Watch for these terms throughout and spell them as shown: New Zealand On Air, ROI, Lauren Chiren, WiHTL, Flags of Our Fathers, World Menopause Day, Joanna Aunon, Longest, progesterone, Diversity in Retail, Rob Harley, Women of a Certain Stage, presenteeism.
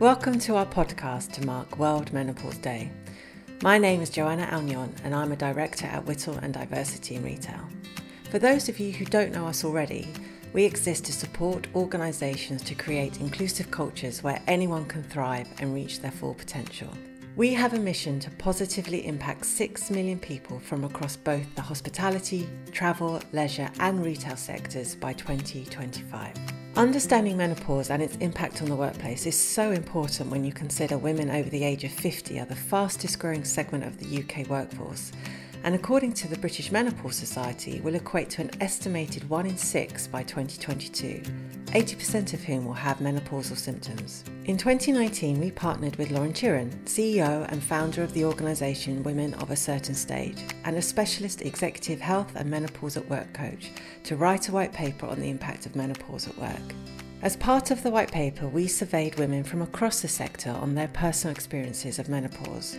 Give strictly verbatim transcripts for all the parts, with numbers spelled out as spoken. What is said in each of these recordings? Welcome to our podcast to mark World Menopause Day. My name is Joanna Aunon and I'm a director at WiHTL and Diversity in Retail. For those of you who don't know us already, we exist to support organisations to create inclusive cultures where anyone can thrive and reach their full potential. We have a mission to positively impact six million people from across both the hospitality, travel, leisure and retail sectors by twenty twenty-five. Understanding menopause and its impact on the workplace is so important when you consider women over the age of fifty are the fastest growing segment of the U K workforce, and according to the British Menopause Society will equate to an estimated one in six by twenty twenty-two, eighty percent of whom will have menopausal symptoms. In twenty nineteen we partnered with Lauren Chiren, C E O and founder of the organisation Women of a Certain Stage and a specialist executive health and menopause at work coach to write a white paper on the impact of menopause at work. As part of the white paper we surveyed women from across the sector on their personal experiences of menopause.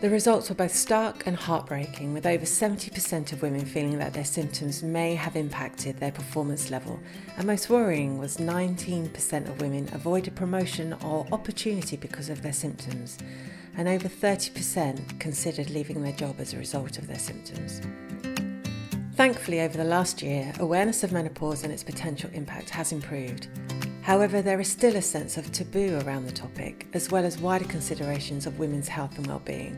The results were both stark and heartbreaking, with over seventy percent of women feeling that their symptoms may have impacted their performance level, and most worrying was nineteen percent of women avoided promotion or opportunity because of their symptoms, and over thirty percent considered leaving their job as a result of their symptoms. Thankfully, over the last year, awareness of menopause and its potential impact has improved. However, there is still a sense of taboo around the topic, as well as wider considerations of women's health and well-being.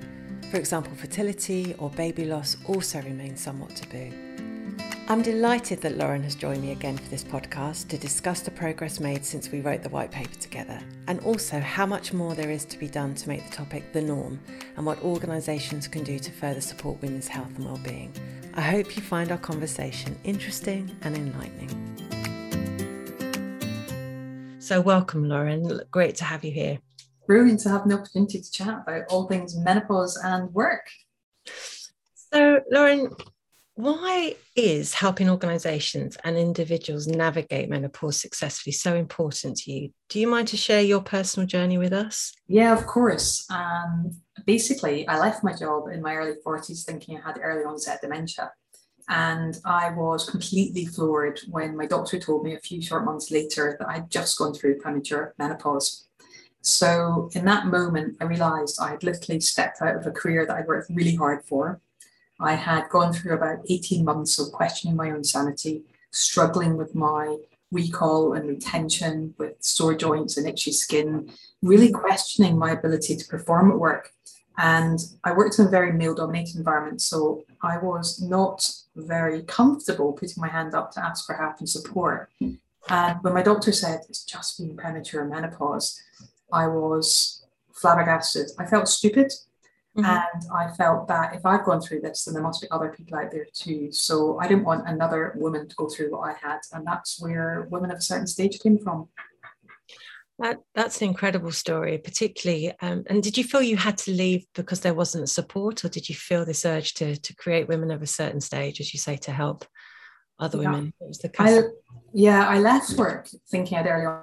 For example, fertility or baby loss also remains somewhat taboo. I'm delighted that Lauren has joined me again for this podcast to discuss the progress made since we wrote the white paper together, and also how much more there is to be done to make the topic the norm, and what organisations can do to further support women's health and well-being. I hope you find our conversation interesting and enlightening. So welcome, Lauren. Great to have you here. Brilliant to have an opportunity to chat about all things menopause and work. So, Lauren, why is helping organisations and individuals navigate menopause successfully so important to you? Do you mind to share your personal journey with us? Yeah, of course. Um, basically, I left my job in my early forties thinking I had early onset dementia. And I was completely floored when my doctor told me a few short months later that I'd just gone through premature menopause. So in that moment, I realised I had literally stepped out of a career that I'd worked really hard for. I had gone through about eighteen months of questioning my own sanity, struggling with my recall and retention, with sore joints and itchy skin, really questioning my ability to perform at work. And I worked in a very male-dominated environment, so I was not very comfortable putting my hand up to ask for help and support. And when my doctor said, it's just been premature menopause, I was flabbergasted. I felt stupid. Mm-hmm. And I felt that if I've gone through this, then there must be other people out there too. So I didn't want another woman to go through what I had. And that's where Women of a Certain Stage came from. That, that's an incredible story, particularly. Um, and did you feel you had to leave because there wasn't support, or did you feel this urge to, to create Women of a Certain Stage, as you say, to help other yeah. women? It was the I, yeah, I left work thinking I'd early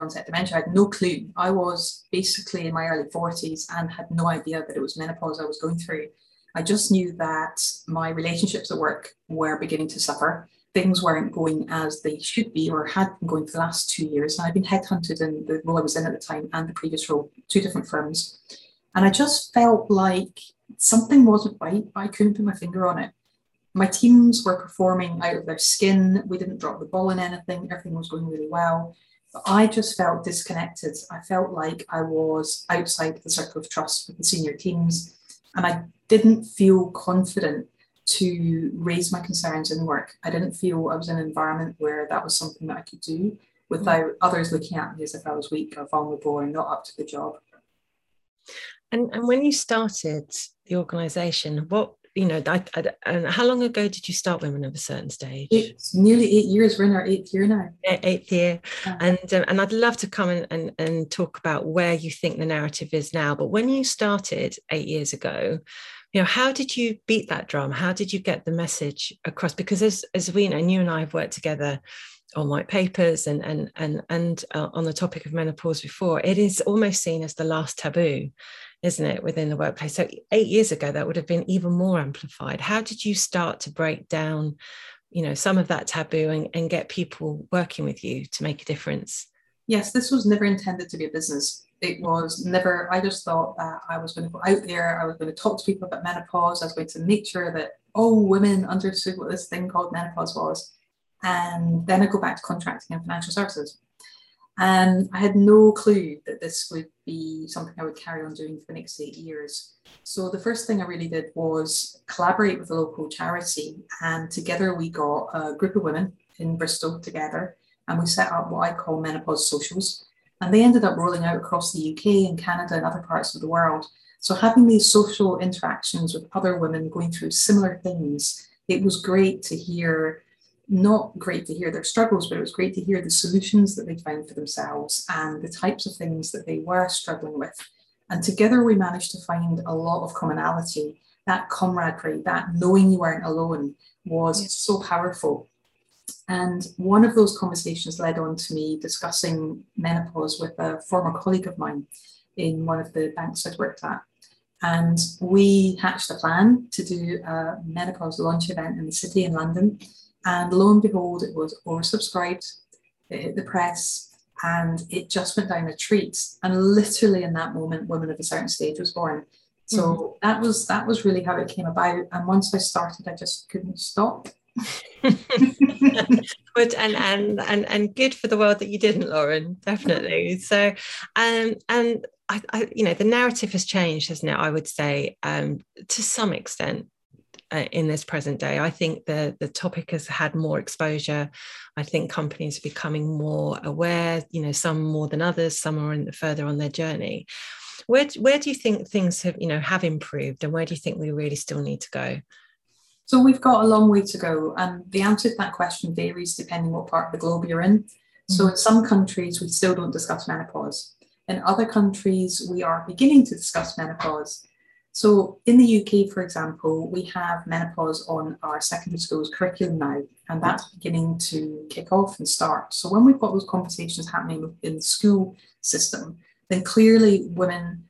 onset dementia. I had no clue. I was basically in my early forties and had no idea that it was menopause I was going through. I just knew that my relationships at work were beginning to suffer. Things weren't going as they should be or had been going for the last two years. And I'd been headhunted in the role I was in at the time and the previous role, two different firms. And I just felt like something wasn't right. I couldn't put my finger on it. My teams were performing out of their skin. We didn't drop the ball in anything. Everything was going really well. But I just felt disconnected. I felt like I was outside the circle of trust with the senior teams. And I didn't feel confident to raise my concerns in work. I didn't feel I was in an environment where that was something that I could do without mm-hmm. others looking at me as if I was weak or vulnerable and not up to the job. And and when you started the organisation, what, you know, I, I, and how long ago did you start Women of a Certain Stage? It's nearly eight years. We're in our eighth year now. Yeah, eighth year. Yeah. And um, and I'd love to come and, and, and talk about where you think the narrative is now. But when you started eight years ago, you know, how did you beat that drum? How did you get the message across? Because as, as we know, and you and I have worked together on white papers and and and and uh, on the topic of menopause before, it is almost seen as the last taboo, isn't it, within the workplace? So eight years ago, that would have been even more amplified. How did you start to break down you know, some of that taboo and, and get people working with you to make a difference? Yes, this was never intended to be a business. It was never, I just thought that I was going to go out there, I was going to talk to people about menopause, I was going to make sure that all women understood what this thing called menopause was. And then I go back to contracting and financial services. And I had no clue that this would be something I would carry on doing for the next eight years. So the first thing I really did was collaborate with a local charity. And together we got a group of women in Bristol together. And we set up what I call menopause socials. And they ended up rolling out across the U K and Canada and other parts of the world. So having these social interactions with other women going through similar things, it was great to hear, not great to hear their struggles, but it was great to hear the solutions that they found for themselves and the types of things that they were struggling with. And together we managed to find a lot of commonality. That camaraderie, that knowing you weren't alone was yes. so powerful. And one of those conversations led on to me discussing menopause with a former colleague of mine in one of the banks I'd worked at. And we hatched a plan to do a menopause launch event in the city in London. And lo and behold, it was oversubscribed, it hit the press, and it just went down a treat. And literally in that moment, Women of a Certain Stage was born. So mm-hmm. that was that was really how it came about. And once I started, I just couldn't stop. Good and, and and and good for the world that you didn't, Lauren, definitely. So um and I, I you know, the narrative has changed, hasn't it? I would say um to some extent uh, in this present day. I think the the topic has had more exposure. I think companies are becoming more aware, you know, some more than others, some are in the further on their journey. Where where do you think things have, you know, have improved, and where do you think we really still need to go? So we've got a long way to go, and the answer to that question varies depending what part of the globe you're in. So in some countries, we still don't discuss menopause. In other countries, we are beginning to discuss menopause. So in the U K, for example, we have menopause on our secondary schools curriculum now, and that's beginning to kick off and start. So when we've got those conversations happening within the school system, then clearly women,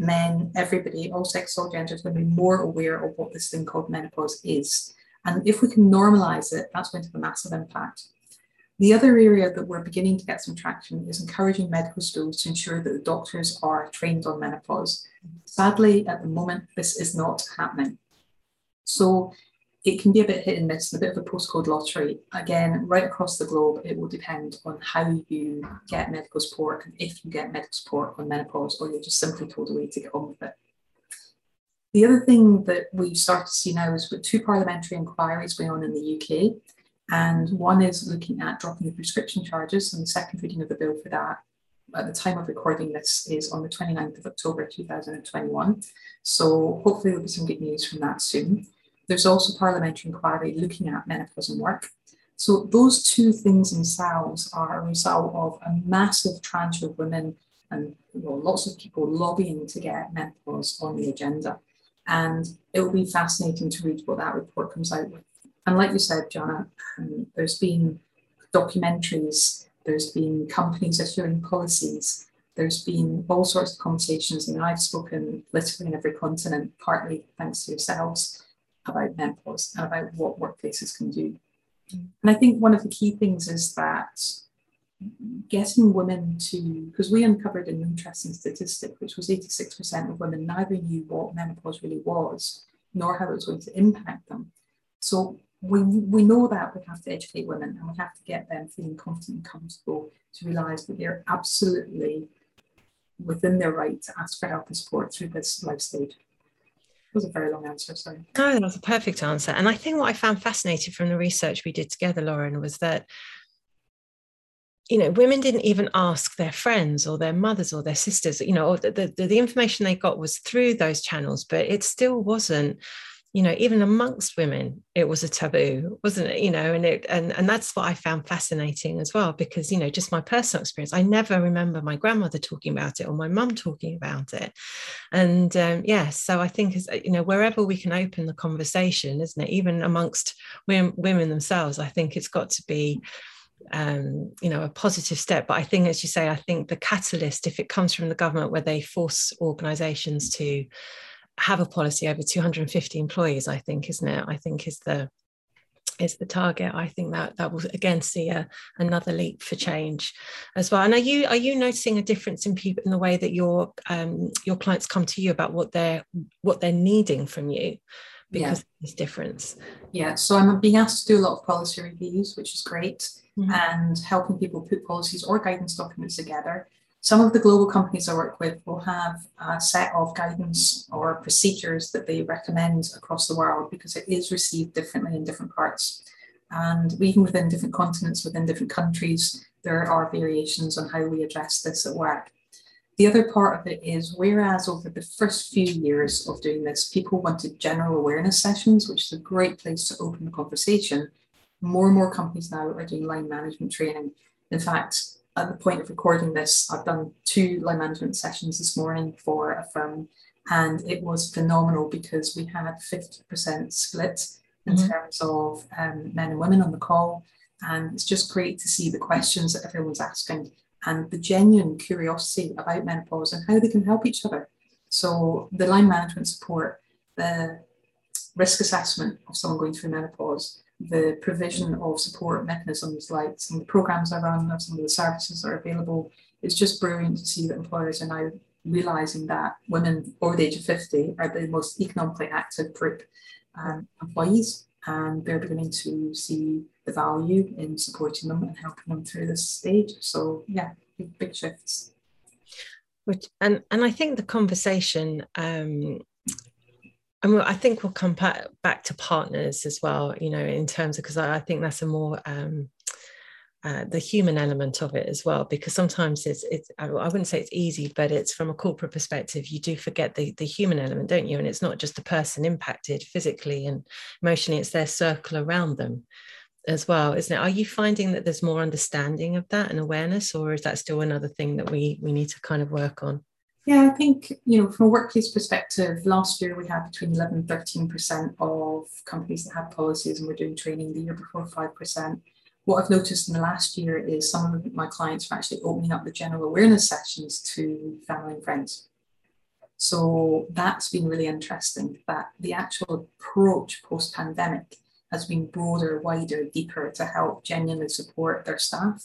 men, everybody, all sex, all genders, going to be more aware of what this thing called menopause is. And if we can normalise it, that's going to have a massive impact. The other area that we're beginning to get some traction is encouraging medical schools to ensure that the doctors are trained on menopause. Sadly, at the moment, this is not happening. So it can be a bit hit and miss, and a bit of a postcode lottery. Again, right across the globe, it will depend on how you get medical support, and if you get medical support on menopause, or you're just simply told a way to get on with it. The other thing that we start to see now is with two parliamentary inquiries going on in the U K, and one is looking at dropping the prescription charges, and the second reading of the bill for that, at the time of recording this, is on the twenty-ninth of October two thousand twenty-one. So hopefully there'll be some good news from that soon. There's also parliamentary inquiry looking at menopause and work. So those two things themselves are a result of a massive tranche of women and, well, lots of people lobbying to get menopause on the agenda. And it will be fascinating to read what that report comes out with. And like you said, Joanna, um, there's been documentaries, there's been companies issuing policies, there's been all sorts of conversations, and I've spoken literally in every continent, partly thanks to yourselves, about menopause and about what workplaces can do. And I think one of the key things is that getting women to, because we uncovered an interesting statistic, which was eighty-six percent of women neither knew what menopause really was, nor how it was going to impact them. So we, we know that we have to educate women, and we have to get them feeling confident and comfortable to realise that they're absolutely within their right to ask for help and support through this life stage. Was a very long answer, sorry. No, that was a perfect answer. And I think what I found fascinating from the research we did together, Lauren, was that, you know, women didn't even ask their friends or their mothers or their sisters, you know, or the, the, the information they got was through those channels, but it still wasn't, you know, even amongst women, it was a taboo, wasn't it? You know, and it and, and that's what I found fascinating as well, because, you know, just my personal experience, I never remember my grandmother talking about it or my mum talking about it. And um, yeah, so I think, as you know, wherever we can open the conversation, isn't it, even amongst women, women themselves, I think it's got to be, um, you know, a positive step. But I think, as you say, I think the catalyst, if it comes from the government, where they force organisations to have a policy over two hundred fifty employees, I think, isn't it? I think is the is the target, I think that that will again see a, another leap for change as well. And are you are you noticing a difference in people in the way that your um, your clients come to you about what they're what they're needing from you because yeah. of this difference? Yeah, so I'm being asked to do a lot of policy reviews, which is great, mm-hmm. and helping people put policies or guidance documents together. Some of the global companies I work with will have a set of guidance or procedures that they recommend across the world because it is received differently in different parts. And even within different continents, within different countries, there are variations on how we address this at work. The other part of it is, whereas over the first few years of doing this, people wanted general awareness sessions, which is a great place to open the conversation, more and more companies now are doing line management training. In fact, at the point of recording this, I've done two line management sessions this morning for a firm, and it was phenomenal because we had fifty percent split in mm-hmm. terms of um, men and women on the call. And it's just great to see the questions that everyone's asking and the genuine curiosity about menopause and how they can help each other. So the line management support, the risk assessment of someone going through menopause, the provision of support mechanisms like some of the programmes I run and some of the services that are available. It's just brilliant to see that employers are now realising that women over the age of fifty are the most economically active group um, employees, and they're beginning to see the value in supporting them and helping them through this stage. So yeah, big, big shifts. Which, and, and I think the conversation um, And I think we'll come back to partners as well, you know, in terms of, because I think that's a more, um, uh, the human element of it as well, because sometimes it's, it's, I wouldn't say it's easy, but it's from a corporate perspective, you do forget the, the human element, don't you? And it's not just the person impacted physically and emotionally, it's their circle around them as well, isn't it? Are you finding that there's more understanding of that and awareness, or is that still another thing that we we need to kind of work on? Yeah, I think, you know, from a workplace perspective, last year we had between eleven and thirteen percent of companies that had policies and were doing training. The year before, five percent. What I've noticed in the last year is some of my clients are actually opening up the general awareness sessions to family and friends. So that's been really interesting, that the actual approach post-pandemic has been broader, wider, deeper to help genuinely support their staff.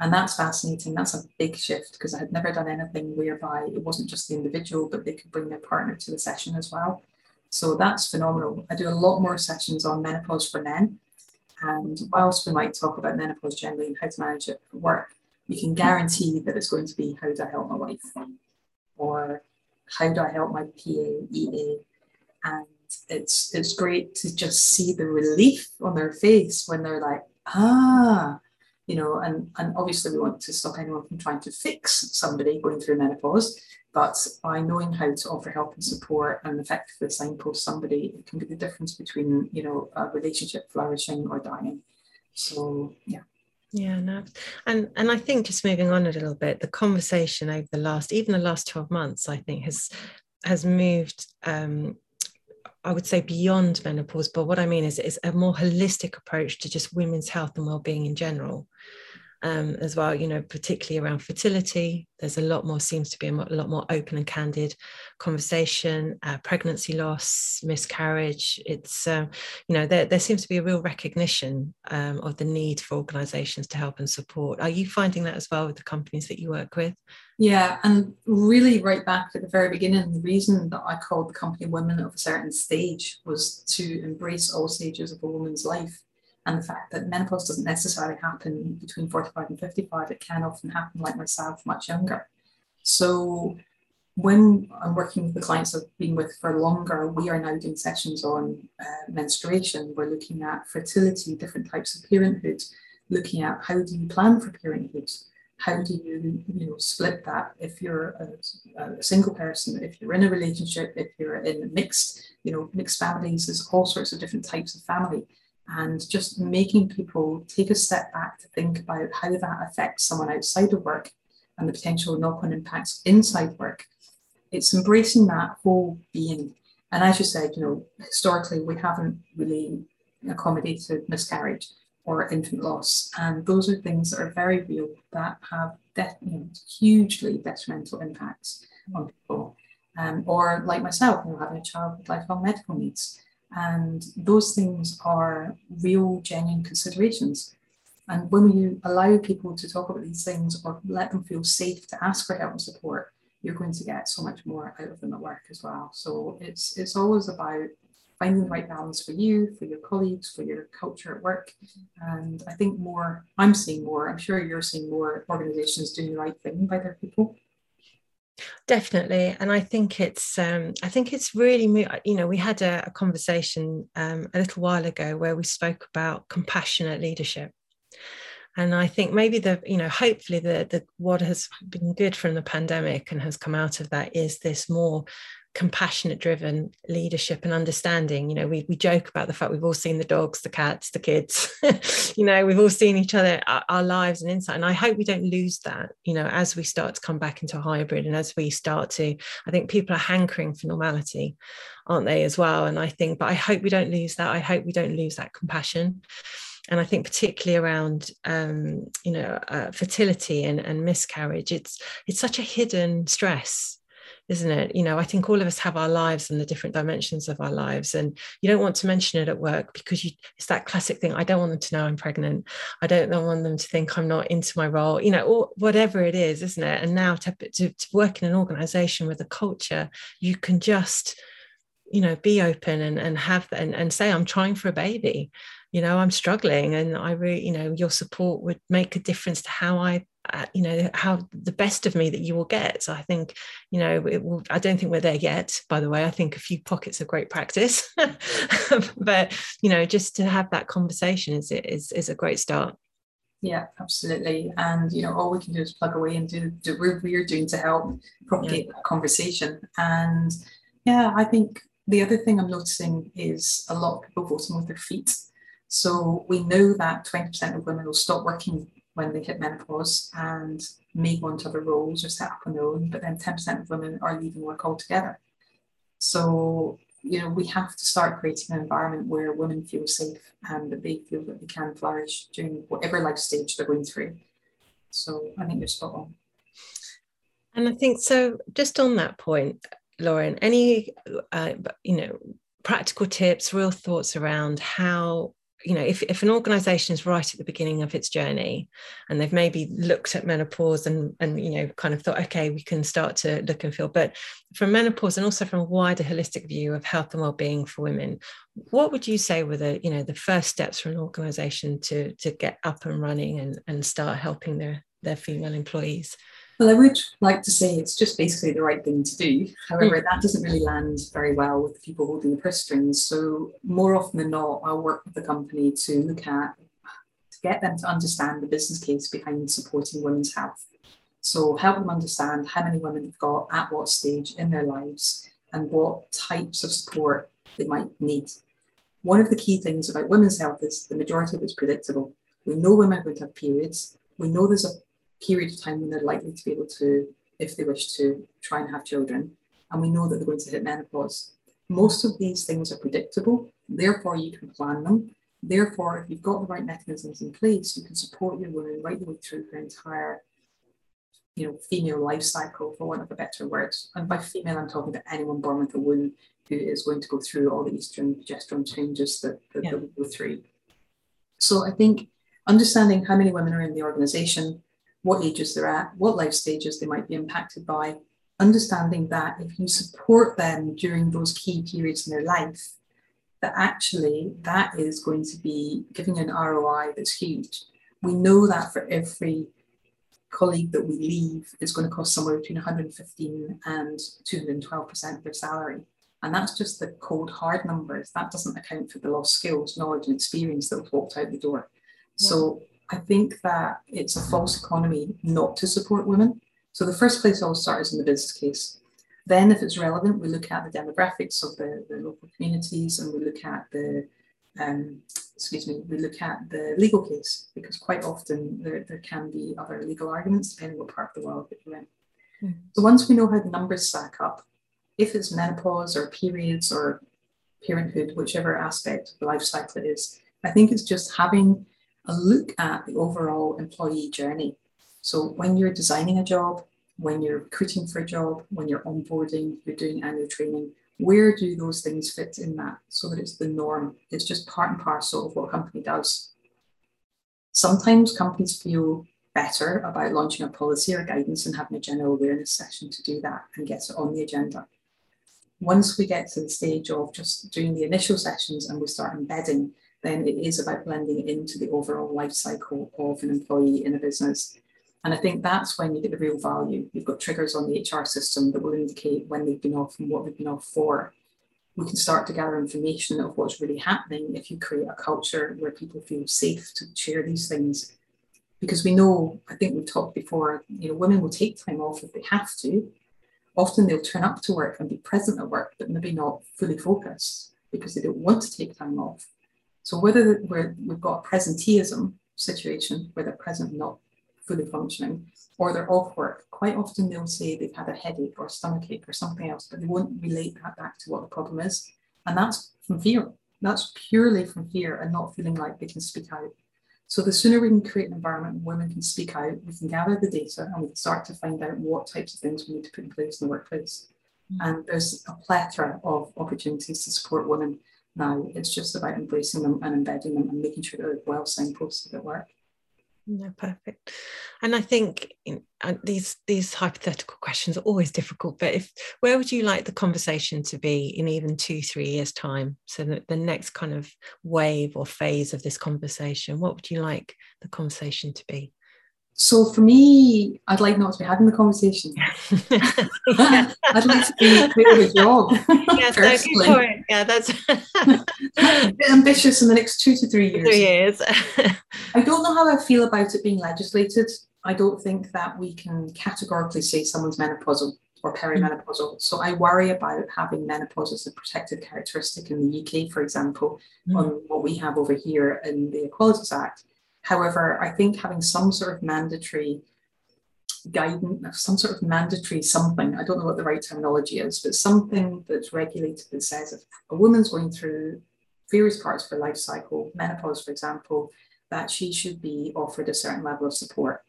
And that's fascinating. That's a big shift, because I had never done anything whereby it wasn't just the individual, but they could bring their partner to the session as well. So that's phenomenal. I do a lot more sessions on menopause for men. And whilst we might talk about menopause generally and how to manage it at work, you can guarantee that it's going to be, how do I help my wife? Or how do I help my P A, E A? And it's, it's great to just see the relief on their face when they're like, ah, you know, and, and obviously we want to stop anyone from trying to fix somebody going through menopause, but by knowing how to offer help and support and effectively signpost somebody, it can be the difference between, you know, a relationship flourishing or dying. So, yeah. Yeah, no. And and I think, just moving on a little bit, the conversation over the last, even the last twelve months, I think has, has moved, um, I would say, beyond menopause. But what I mean is, it's a more holistic approach to just women's health and well-being in general, um, as well, you know, particularly around fertility. There's a lot more, seems to be a lot more open and candid conversation, uh, pregnancy loss, miscarriage. It's, uh, you know, there, there seems to be a real recognition um, of the need for organisations to help and support. Are you finding that as well with the companies that you work with? Yeah, and really right back at the very beginning, the reason that I called the company Women of a Certain Stage was to embrace all stages of a woman's life, and the fact that menopause doesn't necessarily happen between forty-five and fifty-five, it can often happen, like myself, much younger. So when I'm working with the clients I've been with for longer, we are now doing sessions on uh, menstruation. We're looking at fertility, different types of parenthood, looking at how do you plan for parenthood. How do you, you know, split that if you're a, a single person, if you're in a relationship, if you're in a mixed, you know, mixed families, there's all sorts of different types of family. And just making people take a step back to think about how that affects someone outside of work and the potential knock-on impacts inside work. It's embracing that whole being. And as you said, you know, historically, we haven't really accommodated miscarriage or infant loss. And those are things that are very real, that have de- you know, hugely detrimental impacts on people. Um, or like myself, you know, having a child with lifelong medical needs. And those things are real, genuine considerations. And when you allow people to talk about these things or let them feel safe to ask for help and support, you're going to get so much more out of them at work as well. So it's it's always about finding the right balance for you, for your colleagues, for your culture at work. And I think more, I'm seeing more, I'm sure you're seeing more organisations doing the right thing by their people. Definitely. And I think it's um, I think it's really, you know, we had a, a conversation um, a little while ago where we spoke about compassionate leadership. And I think maybe the, you know, hopefully the the what has been good from the pandemic and has come out of that is this more compassionate driven leadership and understanding. You know, we we joke about the fact we've all seen the dogs, the cats, the kids, you know, we've all seen each other, our, our lives and insight. And I hope we don't lose that, you know, as we start to come back into hybrid and as we start to, I think people are hankering for normality, aren't they, as well? And I think, but I hope we don't lose that. I hope we don't lose that compassion. And I think particularly around, um, you know, uh, fertility and, and miscarriage, it's it's such a hidden stress, isn't it? You know, I think all of us have our lives and the different dimensions of our lives, and you don't want to mention it at work because you, it's that classic thing. I don't want them to know I'm pregnant. I don't want them to think I'm not into my role, you know, or whatever it is, isn't it? And now to, to, to work in an organisation with a culture, you can just, you know, be open and, and have and, and say, I'm trying for a baby. You know, I'm struggling, and I really, you know, your support would make a difference to how I, uh, you know, how the best of me that you will get. So I think, you know, it will, I don't think we're there yet, by the way. I think a few pockets of great practice, but, you know, just to have that conversation is, is, is a great start. Yeah, absolutely. And, you know, all we can do is plug away and do, do what we're doing to help propagate yeah. that conversation. And yeah, I think the other thing I'm noticing is a lot of people voting with their feet. So we know that twenty percent of women will stop working when they hit menopause and may go into other roles or set up on their own, but then ten percent of women are leaving work altogether. So, you know, we have to start creating an environment where women feel safe and that they feel that they can flourish during whatever life stage they're going through. So I think you're spot on. And I think so, just on that point, Lauren, any, uh, you know, practical tips, real thoughts around how, you know, if, if an organisation is right at the beginning of its journey and they've maybe looked at menopause and, and, you know, kind of thought, okay, we can start to look and feel, but from menopause and also from a wider holistic view of health and wellbeing for women, what would you say were the, you know, the first steps for an organisation to, to get up and running and, and start helping their, their female employees? Well, I would like to say it's just basically the right thing to do. However, mm. that doesn't really land very well with the people holding the purse strings. So more often than not, I'll work with the company to look at, to get them to understand the business case behind supporting women's health. So help them understand how many women they've got at what stage in their lives and what types of support they might need. One of the key things about women's health is the majority of it's predictable. We know women are going to have periods. We know there's a period of time when they're likely to be able to, if they wish to, try and have children. And we know that they're going to hit menopause. Most of these things are predictable, therefore you can plan them. Therefore, if you've got the right mechanisms in place, you can support your woman right the way through her entire, you know, female life cycle, for want of a better word. And by female, I'm talking about anyone born with a womb who is going to go through all the estrogen, progesterone changes that, that yeah. they'll go through. So I think understanding how many women are in the organisation, what ages they're at, what life stages they might be impacted by, understanding that if you support them during those key periods in their life, that actually that is going to be giving an R O I that's huge. We know that for every colleague that we leave, it's going to cost somewhere between one hundred fifteen and two hundred twelve percent of their salary. And that's just the cold, hard numbers. That doesn't account for the lost skills, knowledge and experience that have walked out the door. Yeah. So I think that it's a false economy not to support women. So the first place I'll start is in the business case. Then if it's relevant, we look at the demographics of the, the local communities and we look at the, um, excuse me, we look at the legal case, because quite often there, there can be other legal arguments depending on what part of the world that you're in. Mm. So once we know how the numbers stack up, if it's menopause or periods or parenthood, whichever aspect of the life cycle it is, I think it's just having a look at the overall employee journey. So when you're designing a job, when you're recruiting for a job, when you're onboarding, you're doing annual training, where do those things fit in that so that it's the norm? It's just part and parcel of what a company does. Sometimes companies feel better about launching a policy or guidance and having a general awareness session to do that and get it on the agenda. Once we get to the stage of just doing the initial sessions and we start embedding, then it is about blending into the overall life cycle of an employee in a business. And I think that's when you get the real value. You've got triggers on the H R system that will indicate when they've been off and what they've been off for. We can start to gather information of what's really happening if you create a culture where people feel safe to share these things. Because we know, I think we've talked before, you know, women will take time off if they have to. Often they'll turn up to work and be present at work, but maybe not fully focused because they don't want to take time off. So whether we're, we've got a presenteeism situation where they're present and not fully functioning, or they're off work, quite often they'll say they've had a headache or a stomachache or something else, but they won't relate that back to what the problem is. And that's from fear. That's purely from fear and not feeling like they can speak out. So the sooner we can create an environment where women can speak out, we can gather the data and we can start to find out what types of things we need to put in place in the workplace. Mm-hmm. And there's a plethora of opportunities to support women now. It's just about embracing them and embedding them and making sure they're well signposted at work. No, perfect. And I think, you know, these these hypothetical questions are always difficult, but if where would you like the conversation to be in even two, three years' time? So that the next kind of wave or phase of this conversation, what would you like the conversation to be? So for me, I'd like not to be having the conversation. Yeah. I'd like to be doing a job. Yeah, so good for it. Yeah, that's a bit ambitious in the next two to three years. Three years. I don't know how I feel about it being legislated. I don't think that we can categorically say someone's menopausal or perimenopausal. So I worry about having menopause as a protected characteristic in the U K, for example, mm. on what we have over here in the Equalities Act. However, I think having some sort of mandatory guidance, some sort of mandatory something, I don't know what the right terminology is, but something that's regulated that says if a woman's going through various parts of her life cycle, menopause, for example, that she should be offered a certain level of support.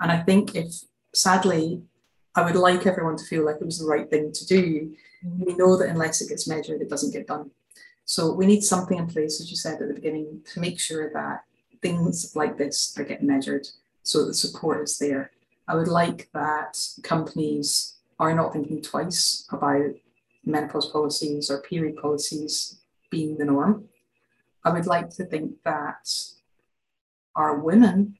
And I think if, sadly, I would like everyone to feel like it was the right thing to do. We know that unless it gets measured, it doesn't get done. So we need something in place, as you said at the beginning, to make sure that things like this are getting measured so the support is there. I would like that companies are not thinking twice about menopause policies or period policies being the norm. I would like to think that our women,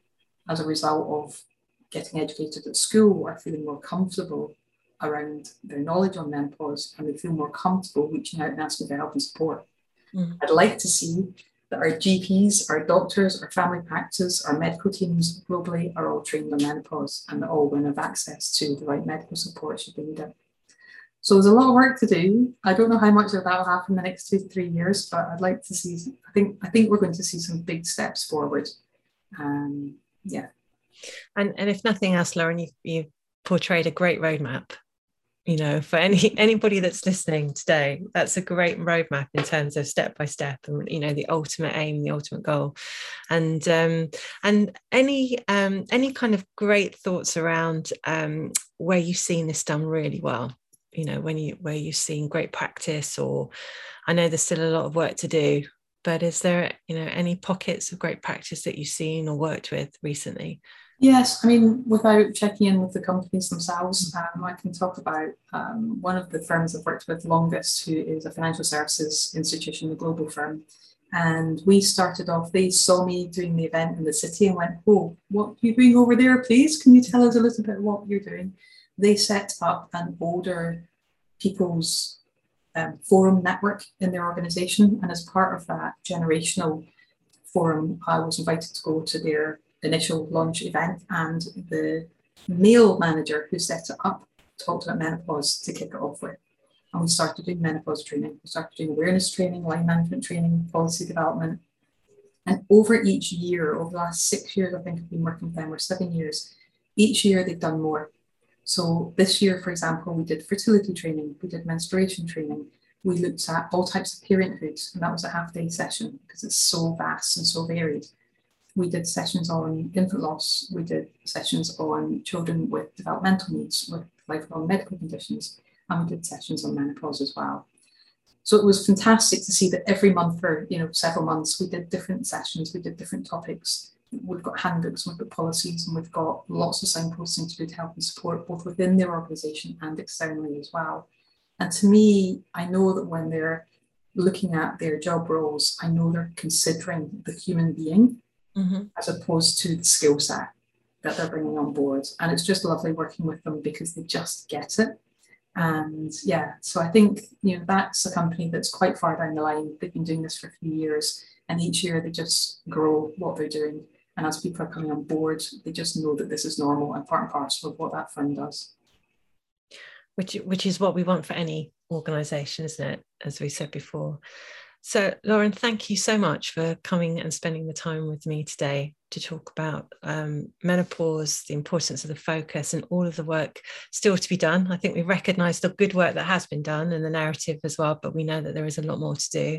as a result of getting educated at school, are feeling more comfortable around their knowledge on menopause and they feel more comfortable reaching out and asking for help and support. Mm. I'd like to see that our G Ps, our doctors, our family practice, our medical teams globally are all trained on menopause and that all women have access to the right medical support should be needed. So there's a lot of work to do. I don't know how much of that will happen in the next two to three years, but I'd like to see, I think I think we're going to see some big steps forward. Um, yeah. And and if nothing else, Lauren, you you portrayed a great roadmap. You know, for any anybody that's listening today, that's a great roadmap in terms of step by step and, you know, the ultimate aim, the ultimate goal. And um, and any um, any kind of great thoughts around um, where you've seen this done really well, you know, when you where you've seen great practice, or I know there's still a lot of work to do, but is there, you know, any pockets of great practice that you've seen or worked with recently? Yes, I mean, without checking in with the companies themselves, um, I can talk about um, one of the firms I've worked with, Longest, who is a financial services institution, a global firm. And we started off, they saw me doing the event in the city and went, oh, what are you doing over there, please? Can you tell us a little bit what you're doing? They set up an older people's um, forum network in their organisation. And as part of that generational forum, I was invited to go to their initial launch event, and the male manager who set it up talked about menopause to kick it off with. And we started doing menopause training, we started doing awareness training, line management training, policy development. And over each year, over the last six years, I think I've been working with them, or seven years, each year they've done more. So this year, for example, we did fertility training, we did menstruation training, we looked at all types of parenthood, and that was a half day session because it's so vast and so varied. We did sessions on infant loss. We did sessions on children with developmental needs, with lifelong medical conditions, and we did sessions on menopause as well. So it was fantastic to see that every month for, you know, several months, we did different sessions, we did different topics. We've got handbooks, we've got policies, and we've got lots of signposting to do to help and support both within their organisation and externally as well. And to me, I know that when they're looking at their job roles, I know they're considering the human being mm-hmm. as opposed to the skill set that they're bringing on board. And it's just lovely working with them because they just get it. And yeah, so I think, you know, that's a company that's quite far down the line. They've been doing this for a few years, and each year they just grow what they're doing. And as people are coming on board, they just know that this is normal and part and parcel of what that firm does. Which, which is what we want for any organisation, isn't it? As we said before. So, Lauren, thank you so much for coming and spending the time with me today to talk about um, menopause, the importance of the focus, and all of the work still to be done. I think we recognise the good work that has been done and the narrative as well, but we know that there is a lot more to do.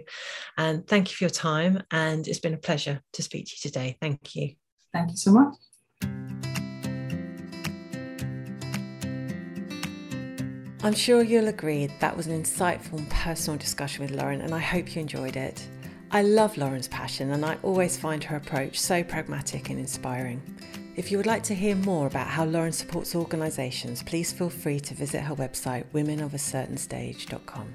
And thank you for your time. And it's been a pleasure to speak to you today. Thank you. Thank you so much. I'm sure you'll agree that was an insightful and personal discussion with Lauren, and I hope you enjoyed it. I love Lauren's passion, and I always find her approach so pragmatic and inspiring. If you would like to hear more about how Lauren supports organisations, please feel free to visit her website women of a certain stage dot com.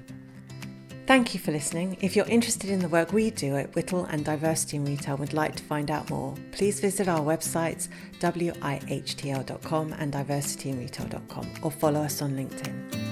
Thank you for listening. If you're interested in the work we do at W I T L and Diversity in Retail and would like to find out more, please visit our websites w i h t l dot com and diversity in retail dot com, or follow us on LinkedIn.